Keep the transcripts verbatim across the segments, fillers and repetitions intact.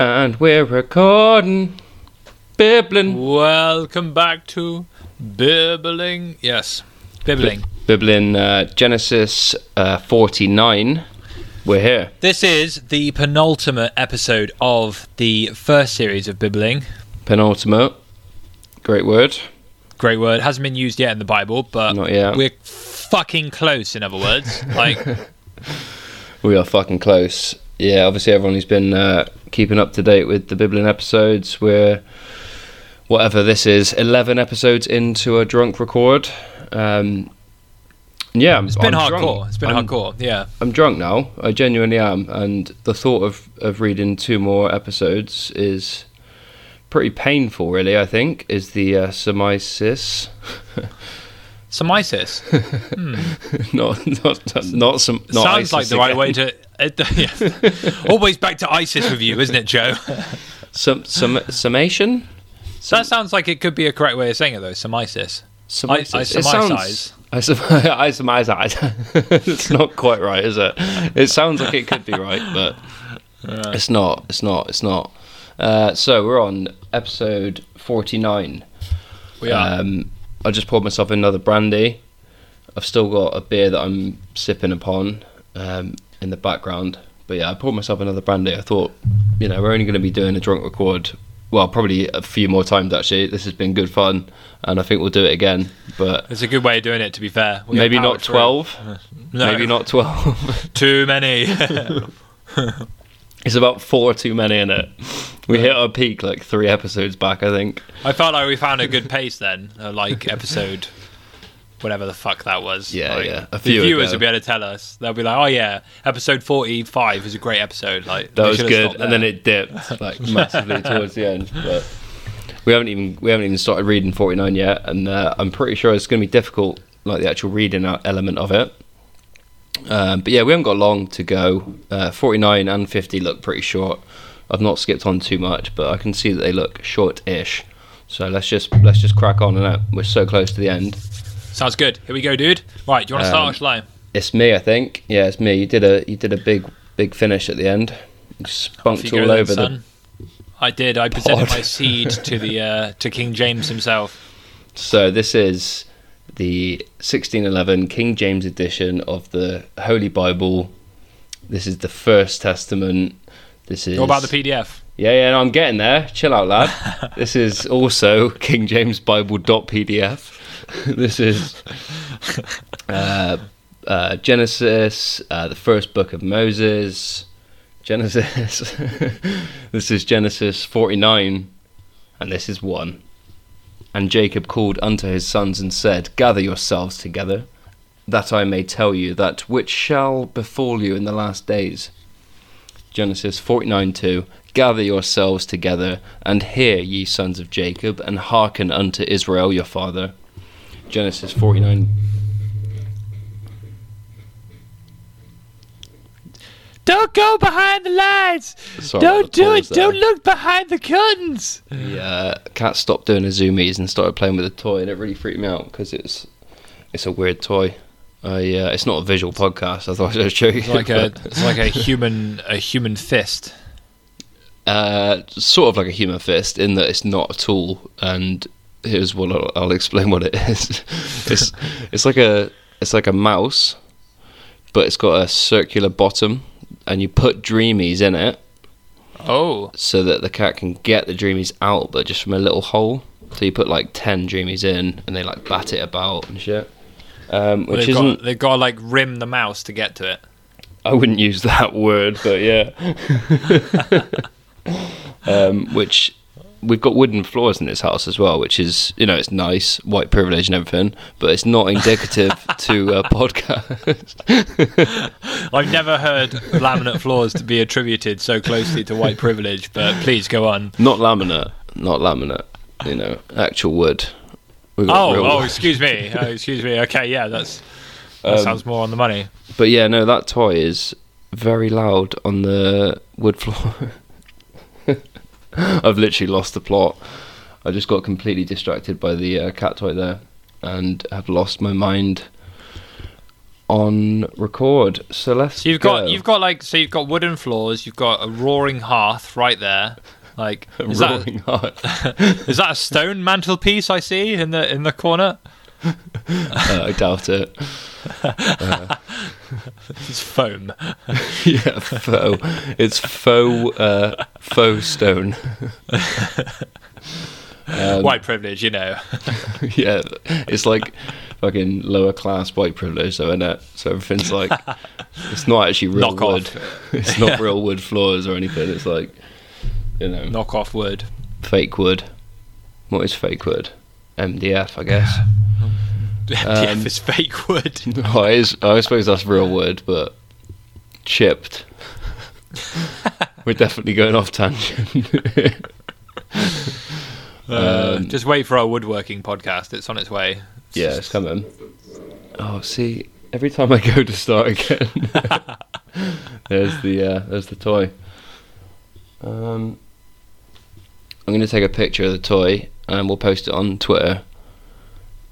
And we're recording. Bibbling. Welcome back to Bibbling. Yes, Bibbling. Bibbling uh, Genesis uh, forty-nine. We're here. This is the penultimate episode of the first series of Bibbling. Penultimate. Great word. Great word. Hasn't been used yet in the Bible, but not yet. We're fucking close, in other words. like We are fucking close. Yeah, obviously everyone who's been uh, keeping up to date with the Bibbling episodes, we're, whatever this is, eleven episodes into a drunk record. Um, yeah, It's been I'm hardcore, drunk. it's been I'm, hardcore, yeah. I'm drunk now, I genuinely am, and the thought of, of reading two more episodes is pretty painful, really, I think, is the uh, Semisis. Semisis? hmm. Not, not, not some. Not Sounds ISIS like the again. Right way to... Always back to ISIS with you, isn't it, Joe? Some sum, summation. Some, that sounds like it could be a correct way of saying it, though. Semisis. Semisis. I, I sounds, I semisis. It's not quite right, is it? It sounds like it could be right, but uh, it's not. It's not. It's not. Uh, so we're on episode forty-nine. We are. Um, I just poured myself another brandy. I've still got a beer that I'm sipping upon. Um, in the background, but yeah, I poured myself another brandy. I thought, you know, we're only going to be doing a drunk record, well, probably a few more times actually. This has been good fun, and I think we'll do it again. But it's a good way of doing it, to be fair. We'll maybe not twelve. No. Maybe not twelve. Too many. It's about four too many, in it. We hit our peak like three episodes back, I think. I felt like we found a good pace then, uh, like episode. Whatever the fuck that was. Yeah, like, yeah. A few the viewers ago. Will be able to tell us. They'll be like, oh yeah, episode forty-five is a great episode. Like that was good, and then it dipped like massively towards the end. But we haven't even we haven't even started reading forty-nine yet, and uh, I'm pretty sure it's going to be difficult, like the actual reading element of it. Um, but yeah, we haven't got long to go. Uh, forty-nine and fifty look pretty short. I've not skipped on too much, but I can see that they look short-ish. So let's just let's just crack on, and we're so close to the end. Sounds good. Here we go, dude. Right, do you want to start um, or shall I? It's me, I think. Yeah, it's me. You did a you did a big big finish at the end. You spunked you all over then, the. I did. I pod. presented my seed to the uh, to King James himself. So this is the sixteen eleven King James edition of the Holy Bible. This is the First Testament. This is. What about the P D F? Yeah, yeah. No, I'm getting there. Chill out, lad. This is also King James Bible dot P D F. This is uh, uh, Genesis, uh, the first book of Moses. Genesis. This is Genesis forty-nine, and this is one. And Jacob called unto his sons and said, Gather yourselves together, that I may tell you that which shall befall you in the last days. Genesis forty-nine two. Gather yourselves together, and hear, ye sons of Jacob, and hearken unto Israel your father. Genesis forty-nine. Don't go behind the lines. Sorry, Don't do it. There. Don't look behind the curtains. Yeah, Cat stopped doing her zoomies and started playing with a toy, and it really freaked me out because it's it's a weird toy. I uh, it's not a visual podcast. I thought I was joking. It's like a it's like a human a human fist. Uh, sort of like a human fist in that it's not a tool and. Here's what I'll, I'll explain what it is. It's it's like a it's like a mouse, but it's got a circular bottom, and you put dreamies in it. Oh. So that the cat can get the dreamies out, but just from a little hole. So you put like ten dreamies in, and they like bat it about and shit. Um, which they've isn't got, they've got to like rim the mouse to get to it. I wouldn't use that word, but yeah. um, which. We've got wooden floors in this house as well, which is, you know, it's nice, white privilege and everything, but it's not indicative to a podcast. I've never heard laminate floors to be attributed so closely to white privilege, but please go on. Not laminate, not laminate, you know, actual wood. Oh, oh, wood. excuse me, oh, excuse me. Okay, yeah, that's that um, sounds more on the money. But yeah, no, that toy is very loud on the wood floor. I've literally lost the plot. I just got completely distracted by the uh, cat toy there and have lost my mind. on record. So let's so you've go. got you've got like so you've got wooden floors, you've got a roaring hearth right there. Like a is roaring that, hearth. Is that a stone mantelpiece I see in the in the corner? uh, I doubt it. Uh, it's foam. Yeah, faux. It's faux, uh, faux stone. Um, white privilege, you know. Yeah, it's like fucking lower class white privilege, though, isn't it? So everything's like, it's not actually real knock wood. Off. It's not yeah. real wood floors or anything. It's like, you know, knock off wood, fake wood. What is fake wood? M D F, I guess. Yeah. M D F um, is fake wood. No, it is, I suppose that's real wood, but chipped. We're definitely going off tangent. uh, um, just wait for our woodworking podcast. It's on its way. Yeah, it's coming. Oh, see, every time I go to start again, there's the uh, there's the toy. Um, I'm going to take a picture of the toy and we'll post it on Twitter.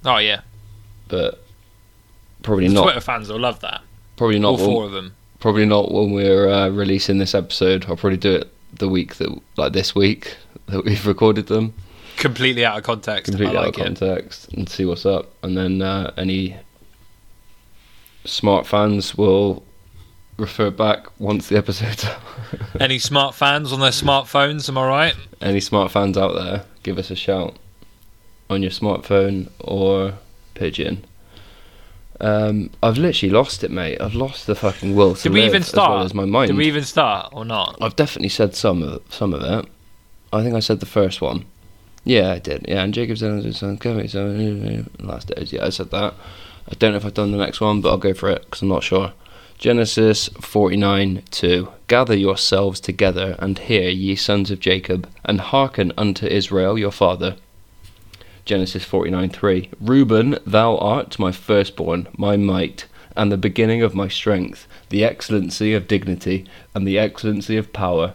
Oh yeah. But probably the not. Twitter fans will love that. Probably not. All when, four of them. Probably not when we're uh, releasing this episode. I'll probably do it the week that, like this week that we've recorded them. Completely out of context. Completely I out like of context, it. And see what's up. And then uh, any smart fans will refer back once the episode's out. Any smart fans on their smartphones? Am I right? Any smart fans out there? Give us a shout on your smartphone or pigeon. Um, I've literally lost it, mate. I've lost the fucking will to Did we live even start? As well as my mind. Did we even start or not? I've definitely said some of some of it. I think I said the first one. Yeah, I did. Yeah, and Jacob's son, Kevin, so last days. Yeah, I said that. I don't know if I've done the next one, but I'll go for it because I'm not sure. Genesis forty-nine two. Gather yourselves together and hear, ye sons of Jacob, and hearken unto Israel your father. Genesis forty-nine three. Reuben, thou art my firstborn, my might, and the beginning of my strength, the excellency of dignity, and the excellency of power.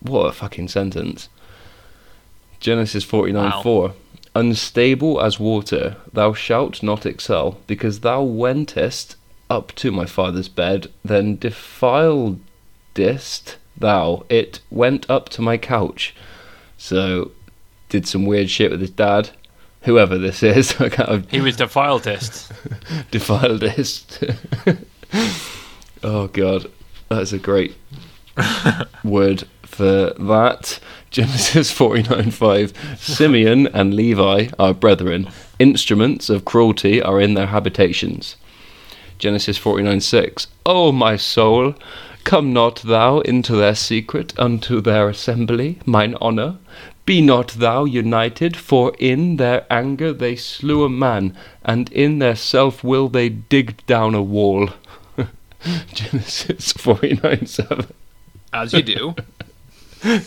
What a fucking sentence. Genesis forty-nine four. Wow. Unstable as water, thou shalt not excel, because thou wentest up to my father's bed, then defiledest thou. It went up to my couch. So... did some weird shit with his dad, whoever this is. I can't he was defiledest. Defiledest. Oh, God. That's a great word for that. Genesis forty-nine five. Simeon and Levi are brethren. Instruments of cruelty are in their habitations. Genesis forty-nine six. O my soul, come not thou into their secret, unto their assembly, mine honour. Be not thou united, for in their anger they slew a man, and in their self-will they digged down a wall. Genesis forty-nine seven. As you do.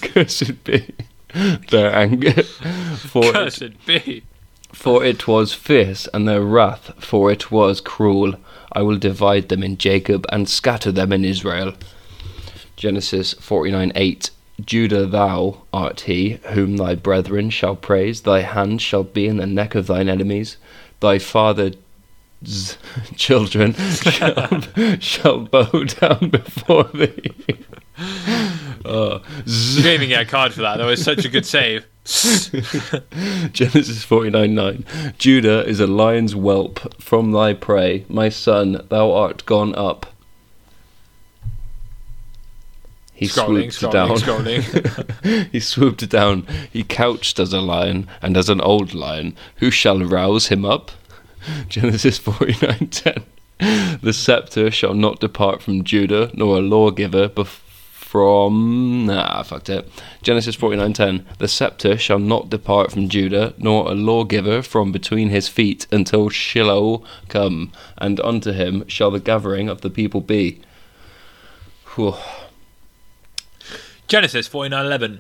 Cursed be their anger. For Cursed it, be. For it was fierce, and their wrath, for it was cruel. I will divide them in Jacob, and scatter them in Israel. Genesis forty-nine eight. Judah thou art he, whom thy brethren shall praise, thy hand shall be in the neck of thine enemies, thy father's children shall, shall bow down before thee. Oh, z- you didn't even get a card for that, that was such a good save. Genesis forty-nine nine. Judah is a lion's whelp from thy prey, my son, thou art gone up. He scrolling, swooped scrolling, down. He swooped down. He couched as a lion and as an old lion. Who shall rouse him up? Genesis forty-nine ten. The scepter shall not depart from Judah, nor a lawgiver bef- from. Nah, I fucked it. Genesis forty-nine ten. The scepter shall not depart from Judah, nor a lawgiver from between his feet, until Shiloh come, and unto him shall the gathering of the people be. Whew. Genesis forty-nine eleven.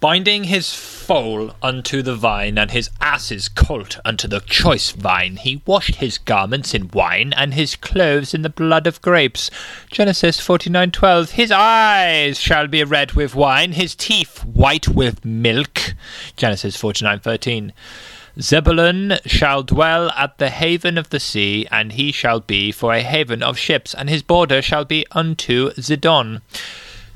Binding his foal unto the vine, and his ass's colt unto the choice vine, he washed his garments in wine, and his clothes in the blood of grapes. Genesis forty-nine twelve. His eyes shall be red with wine, his teeth white with milk. Genesis forty-nine thirteen. Zebulun shall dwell at the haven of the sea, and he shall be for a haven of ships, and his border shall be unto Zidon.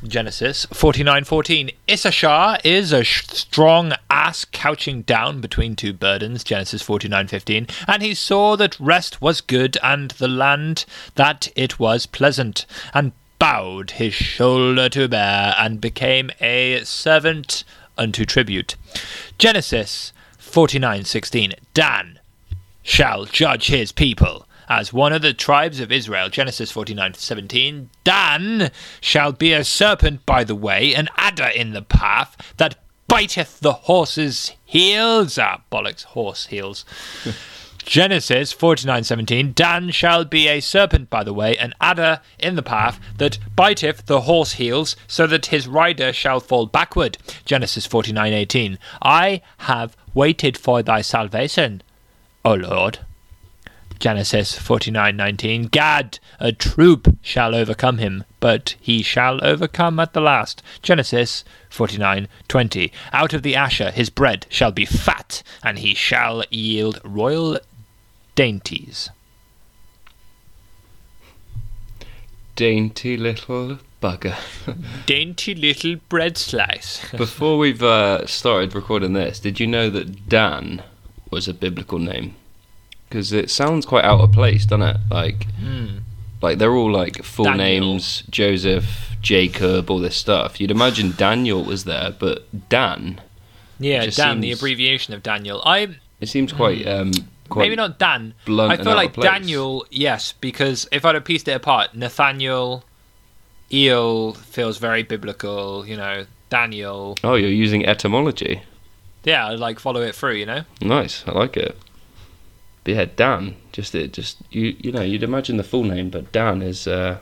Genesis forty-nine fourteen. Issachar is a strong ass couching down between two burdens. Genesis forty-nine fifteen. And he saw that rest was good, and the land that it was pleasant, and bowed his shoulder to bear, and became a servant unto tribute. Genesis forty-nine sixteen. Dan shall judge his people as one of the tribes of Israel. Genesis forty-nine seventeen. Dan shall be a serpent by the way, an adder in the path, that biteth the horse's heels. Ah, bollocks, horse heels. Genesis forty-nine seventeen. Dan shall be a serpent by the way, an adder in the path, that biteth the horse heels, so that his rider shall fall backward. Genesis forty-nine eighteen. I have waited for thy salvation, O Lord. Genesis forty-nine nineteen. Gad, a troop shall overcome him, but he shall overcome at the last. Genesis forty-nine twenty. Out of the asher his bread shall be fat, and he shall yield royal dainties. Dainty little bugger. Dainty little bread slice. Before we've uh, started recording this, did you know that Dan was a biblical name? Because it sounds quite out of place, doesn't it? Like, mm. like they're all like full Daniel. names, Joseph, Jacob, all this stuff. You'd imagine Daniel was there, but Dan. Yeah, Dan, seems, the abbreviation of Daniel. I. It seems quite. Um, quite maybe not Dan. Blunt I feel and like Daniel, yes, because if I'd have pieced it apart, Nathaniel, Eel feels very biblical, you know, Daniel. Oh, you're using etymology. Yeah, like follow it through, you know? Nice, I like it. But yeah, Dan. Just it. Just you. You know, you'd imagine the full name, but Dan is uh,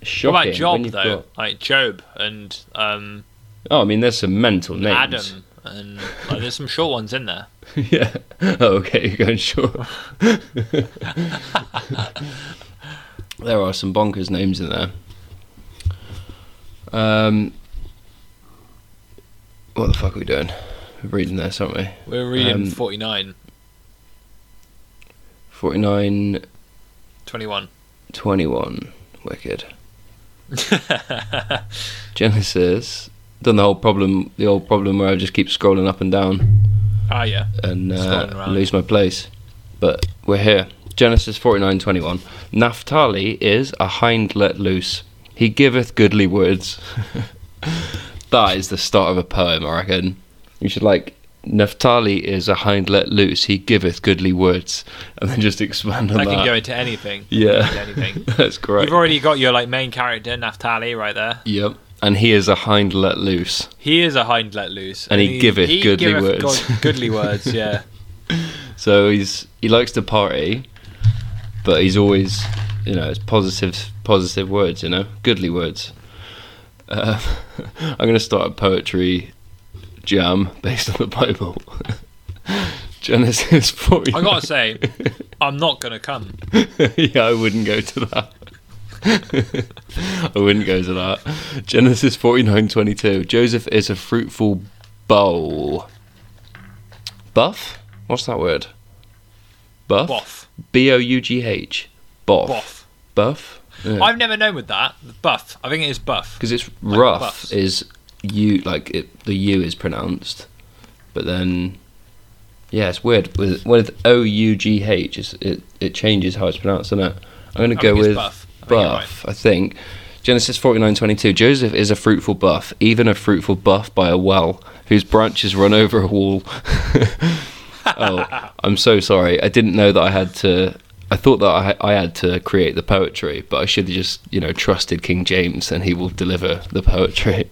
shocking. What about Job though? Got... Like Job and. Um, oh, I mean, there's some mental names. Adam and like, there's some short ones in there. Yeah. Oh, okay, you're going short. There are some bonkers names in there. Um. What the fuck are we doing? We're reading this, aren't we? We're reading um, forty-nine. forty-nine... twenty-one. twenty-one. Wicked. Genesis. Done the whole problem, the old problem where I just keep scrolling up and down. Ah, yeah. And uh, lose my place. But we're here. Genesis forty-nine twenty-one. Naphtali is a hind let loose. He giveth goodly words. That is the start of a poem, I reckon. You should, like... Naphtali is a hind let loose, he giveth goodly words, and then just expand on that. That can go into anything. Yeah, into anything. That's great. You've already got your like main character Naphtali right there. Yep, and he is a hind let loose. He is a hind let loose, and, and he, he giveth he goodly giveth words. God, goodly words, yeah. So he's he likes to party, but he's always, you know, it's positive positive words, you know, goodly words. Uh, I'm going to start a poetry jam based on the Bible. Genesis forty. I gotta say, I'm not gonna come. Yeah, I wouldn't go to that. I wouldn't go to that. Genesis forty-nine twenty-two. Joseph is a fruitful bough. Buff? What's that word? Buff. Boff. B o u g h. Boff. Boff. Buff. Yeah. I've never known with that. Buff. I think it is buff. Because it's like rough. Buffs. Is. U like it, the U is pronounced, but then yeah, it's weird with with O U G H. It it changes how it's pronounced, doesn't it? I'm gonna I go with buff. buff I, think right. I think Genesis forty-nine twenty-two. Joseph is a fruitful buff, even a fruitful buff by a well, whose branches run over a wall. Oh, I'm so sorry. I didn't know that I had to. I thought that I, I had to create the poetry, but I should have just you know trusted King James, and he will deliver the poetry.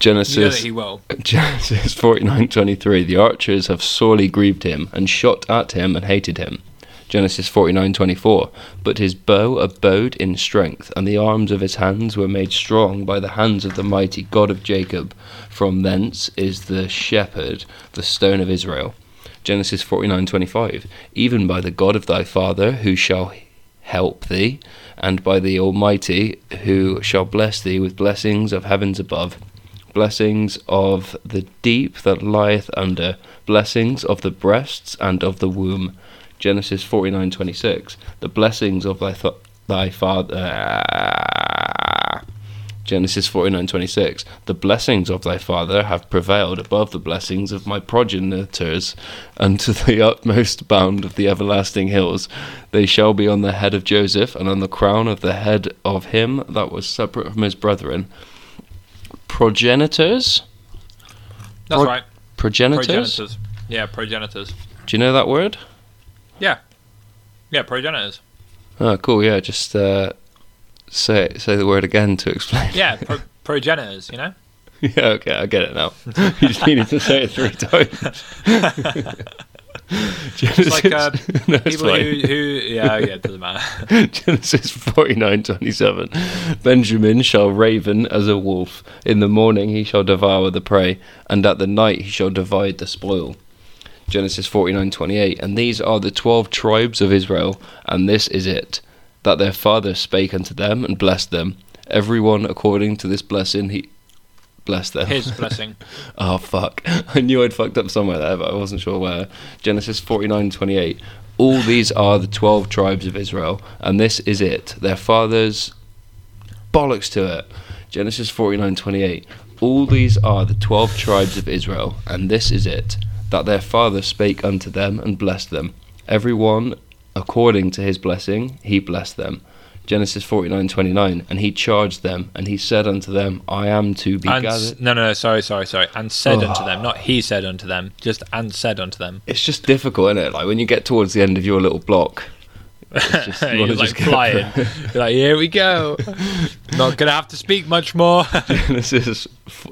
Genesis, you know that he will. Genesis forty-nine twenty-three. The archers have sorely grieved him, and shot at him, and hated him. Genesis forty-nine twenty-four. But his bow abode in strength, and the arms of his hands were made strong by the hands of the mighty God of Jacob. From thence is the shepherd, the stone of Israel. Genesis forty-nine twenty-five. Even by the God of thy father, who shall help thee, and by the Almighty, who shall bless thee with blessings of heavens above. Blessings of the deep that lieth under, blessings of the breasts and of the womb. Genesis forty-nine twenty-six. The blessings of thy th- thy father. Genesis forty-nine twenty-six. The blessings of thy father have prevailed above the blessings of my progenitors, unto the utmost bound of the everlasting hills. They shall be on the head of Joseph, and on the crown of the head of him that was separate from his brethren. Progenitors. That's Pro- right. Progenitors? progenitors. Yeah, progenitors. Do you know that word? Yeah. Yeah, progenitors. Oh, cool, yeah. Just uh, say say the word again to explain. Yeah, pro- progenitors, you know? Yeah, okay, I get it now. You just needed to say it three times. Genesis, it's like uh, no, people who, who... Yeah, yeah, it doesn't matter. Genesis forty-nine twenty-seven. Benjamin shall raven as a wolf. In the morning he shall devour the prey, and at the night he shall divide the spoil. Genesis forty-nine twenty-eight. And these are the twelve tribes of Israel, and this is it, that their father spake unto them and blessed them. Everyone according to this blessing he... Bless them. His blessing. Oh, fuck. I knew I'd fucked up somewhere there, but I wasn't sure where. Genesis forty-nine twenty-eight. All these are the twelve tribes of Israel, and this is it, their fathers... Bollocks to it. Genesis forty-nine twenty-eight. All these are the twelve tribes of Israel, and this is it, that their father spake unto them and blessed them. Everyone according to his blessing, he blessed them. Genesis forty-nine twenty-nine, and he charged them, and he said unto them, I am to be and, gathered. No, no, no, sorry, sorry, sorry. And said oh. unto them, not he said unto them, just and said unto them. It's just difficult, isn't it? Like when you get towards the end of your little block, it's just, you you're like flying. You're like, here we go. Not going to have to speak much more. Genesis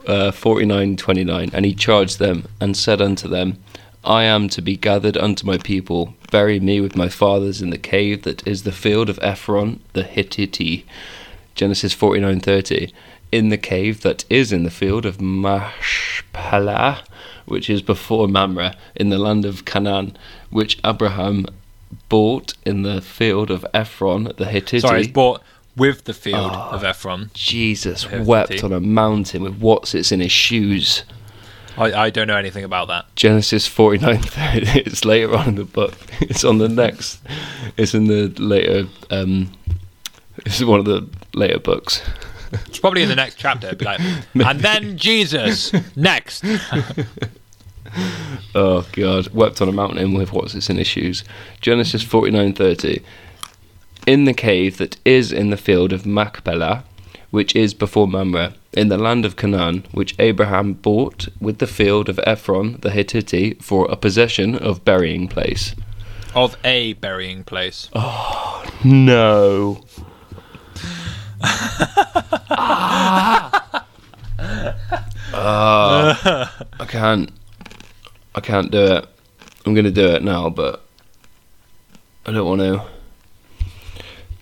uh, forty-nine twenty-nine, and he charged them, and said unto them, I am to be gathered unto my people. Bury me with my fathers in the cave that is the field of Ephron the Hittite. Genesis forty-nine thirty. In the cave that is in the field of Machpelah, which is before Mamre, in the land of Canaan, which Abraham bought in the field of Ephron the Hittite. Sorry, it's bought with the field oh, of Ephron. Jesus wept on a mountain with watsits in his shoes. I, I don't know anything about that. Genesis forty-nine thirty. It's later on in the book. It's on the next. It's in the later. Um, it's one of the later books. It's probably in the next chapter. It'd be like, and then Jesus next. Oh God! Wept on a mountain with what's its in his shoes. Genesis forty-nine thirty. In the cave that is in the field of Machpelah, which is before Mamre, in the land of Canaan, which Abraham bought with the field of Ephron the Hittite for a possession of burying place. Of a burying place. Oh, no. ah. uh, I can't. I can't do it. I'm going to do it now, but I don't want to.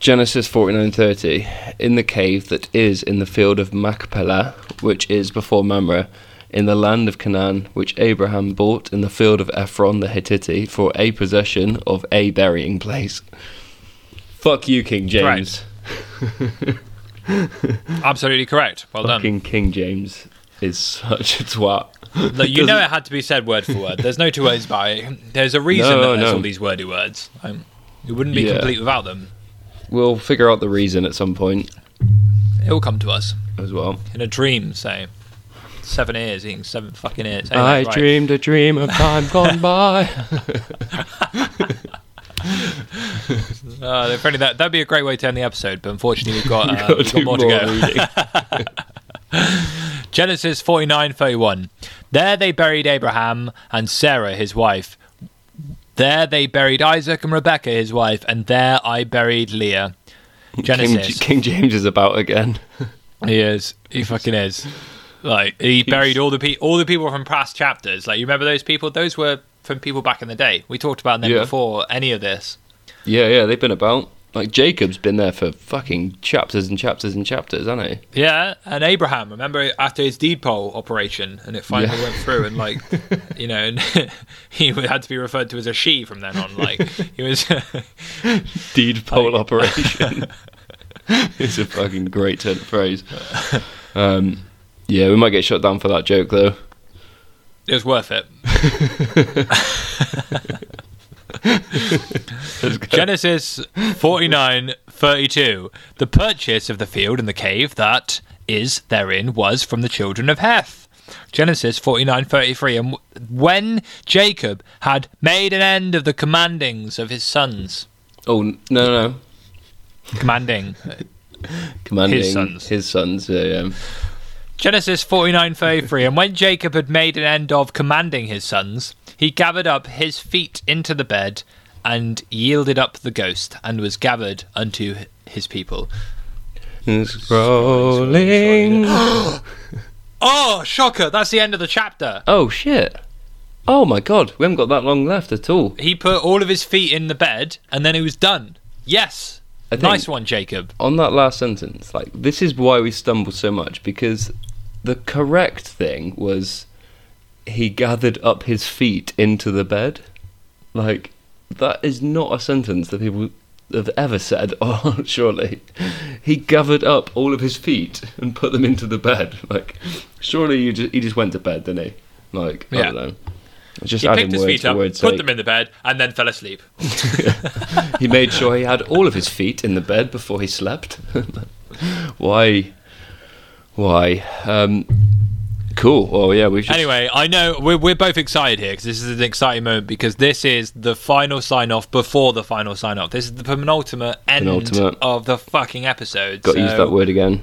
Genesis forty-nine thirty. In the cave that is in the field of Machpelah, which is before Mamre, in the land of Canaan, which Abraham bought in the field of Ephron the Hittite for a possession of a burying place. Fuck you, King James. Absolutely correct. Well done. Fucking King James is such a twat. Look, you know it had to be said word for word. There's no two ways about it. There's a reason no, that there's no. all these wordy words. Um, it wouldn't be yeah. complete without them. We'll figure out the reason at some point. It will come to us. As well. In a dream, say. Seven ears, eating seven fucking ears. Ain't I right? dreamed a dream of time gone by. uh, friendly, that, that'd be a great way to end the episode, but unfortunately we've got, uh, we've got more, more to go. Genesis forty-nine thirty-one. There they buried Abraham and Sarah, his wife. There they buried Isaac and Rebekah, his wife, and there I buried Leah. Genesis. King, King James is about again. He is. He fucking is. Like he He's... buried all the pe- all the people from past chapters. Like you remember those people? Those were from people back in the day. We talked about them yeah. before any of this. Yeah, yeah, they've been about. Like Jacob's been there for fucking chapters and chapters and chapters, hasn't he? Yeah, and Abraham, remember after his deed poll operation, and it finally yeah. went through, and like, you know, and he had to be referred to as a she from then on. Like he was deed poll like, operation. It's a fucking great turn of phrase. Um, yeah, we might get shut down for that joke though. It was worth it. Genesis forty-nine thirty-two. The purchase of the field and the cave that is therein was from the children of Heth. Genesis forty-nine thirty-three. And when Jacob had made an end of the commandings of his sons. Oh, no, no, no. Commanding. Commanding his sons. His sons, yeah, yeah. Genesis forty-nine thirty-three. And when Jacob had made an end of commanding his sons, he gathered up his feet into the bed and yielded up the ghost and was gathered unto his people. Scrolling. Oh, shocker. That's the end of the chapter. Oh, shit. Oh, my God. We haven't got that long left at all. He put all of his feet in the bed and then he was done. Yes. I nice one, Jacob. On that last sentence, like, this is why we stumbled so much, because the correct thing was he gathered up his feet into the bed. Like, that is not a sentence that people have ever said, oh, surely. He gathered up all of his feet and put them into the bed. Like, surely you just, he just went to bed, didn't he? Like, yeah. I don't know. Just he picked his feet up, put sake. them in the bed, and then fell asleep. He made sure he had all of his feet in the bed before he slept. Why? Why? Um, cool. Oh, well, yeah. We've just... Anyway, I know we're, we're both excited here because this is an exciting moment because this is the final sign-off before the final sign-off. This is the penultimate end penultimate. of the fucking episode. Got to so... use that word again.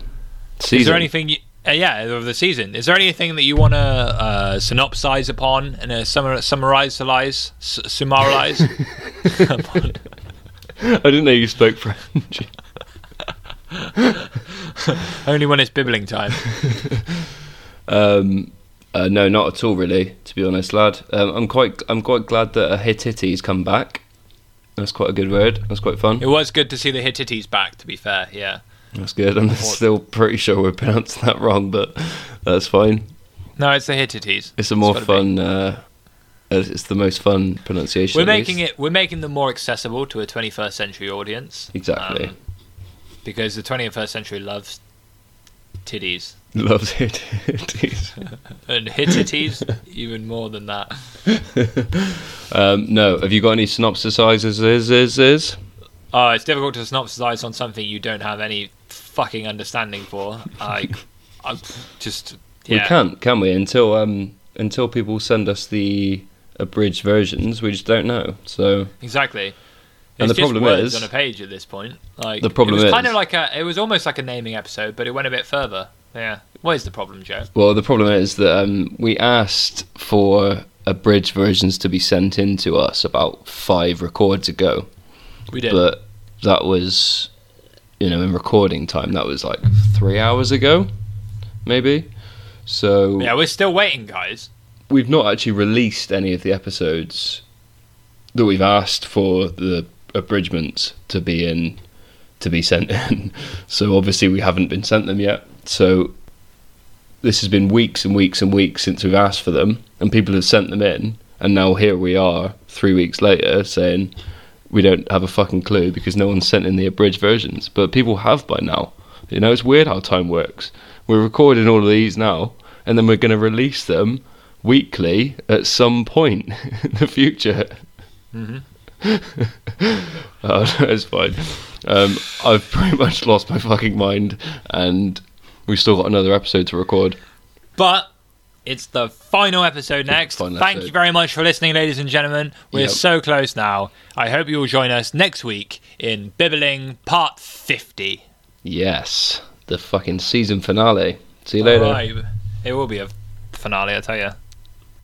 Season. Is there anything... You... Uh, yeah, of the season. Is there anything that you want to uh, synopsize upon and uh, summar- summarize, summarize, summarize? I didn't know you spoke French. Only when it's bibbling time. Um, uh, no, not at all, really. To be honest, lad, um, I'm quite, I'm quite glad that a Hittite's come back. That's quite a good word. That's quite fun. It was good to see the Hittites back. To be fair, yeah. That's good. I'm still pretty sure we pronounced that wrong, but that's fine. No, it's the Hittites. It's a more it's fun. Uh, it's the most fun pronunciation. We're making it. We're making them more accessible to a twenty-first century audience. Exactly. Um, because the twenty-first century loves titties. Loves Hittites. And Hittites even more than that. um, no, have you got any synopsisizers? Is is is. Oh, it's difficult to synopsize on something you don't have any fucking understanding for. I, I just yeah. We can't, can we? Until um, until people send us the abridged versions, we just don't know. So exactly, it's and the just problem words is on a page at this point. Like the problem it was is kind of like a, it was almost like a naming episode, but it went a bit further. Yeah, what is the problem, Joe? Well, the problem is that um, we asked for abridged versions to be sent in to us about five records ago. We did. But that was, you know, in recording time, that was like three hours ago, maybe. So yeah, we're still waiting, guys. We've not actually released any of the episodes that we've asked for the abridgments to be in, to be sent in. So obviously we haven't been sent them yet. So this has been weeks and weeks and weeks since we've asked for them, and people have sent them in, and now here we are, three weeks later, saying... we don't have a fucking clue because no one sent in the abridged versions, but people have by now. You know, it's weird how time works. We're recording all of these now, and then we're going to release them weekly at some point in the future. Mm-hmm. Oh, no, it's fine. Um, I've pretty much lost my fucking mind, and we've still got another episode to record. But... it's the final episode next. Final Thank episode. you very much for listening, ladies and gentlemen. We're yep. so close now. I hope you will join us next week in Bibbling Part fifty. Yes, the fucking season finale. See you all later. Right. It will be a finale, I tell you.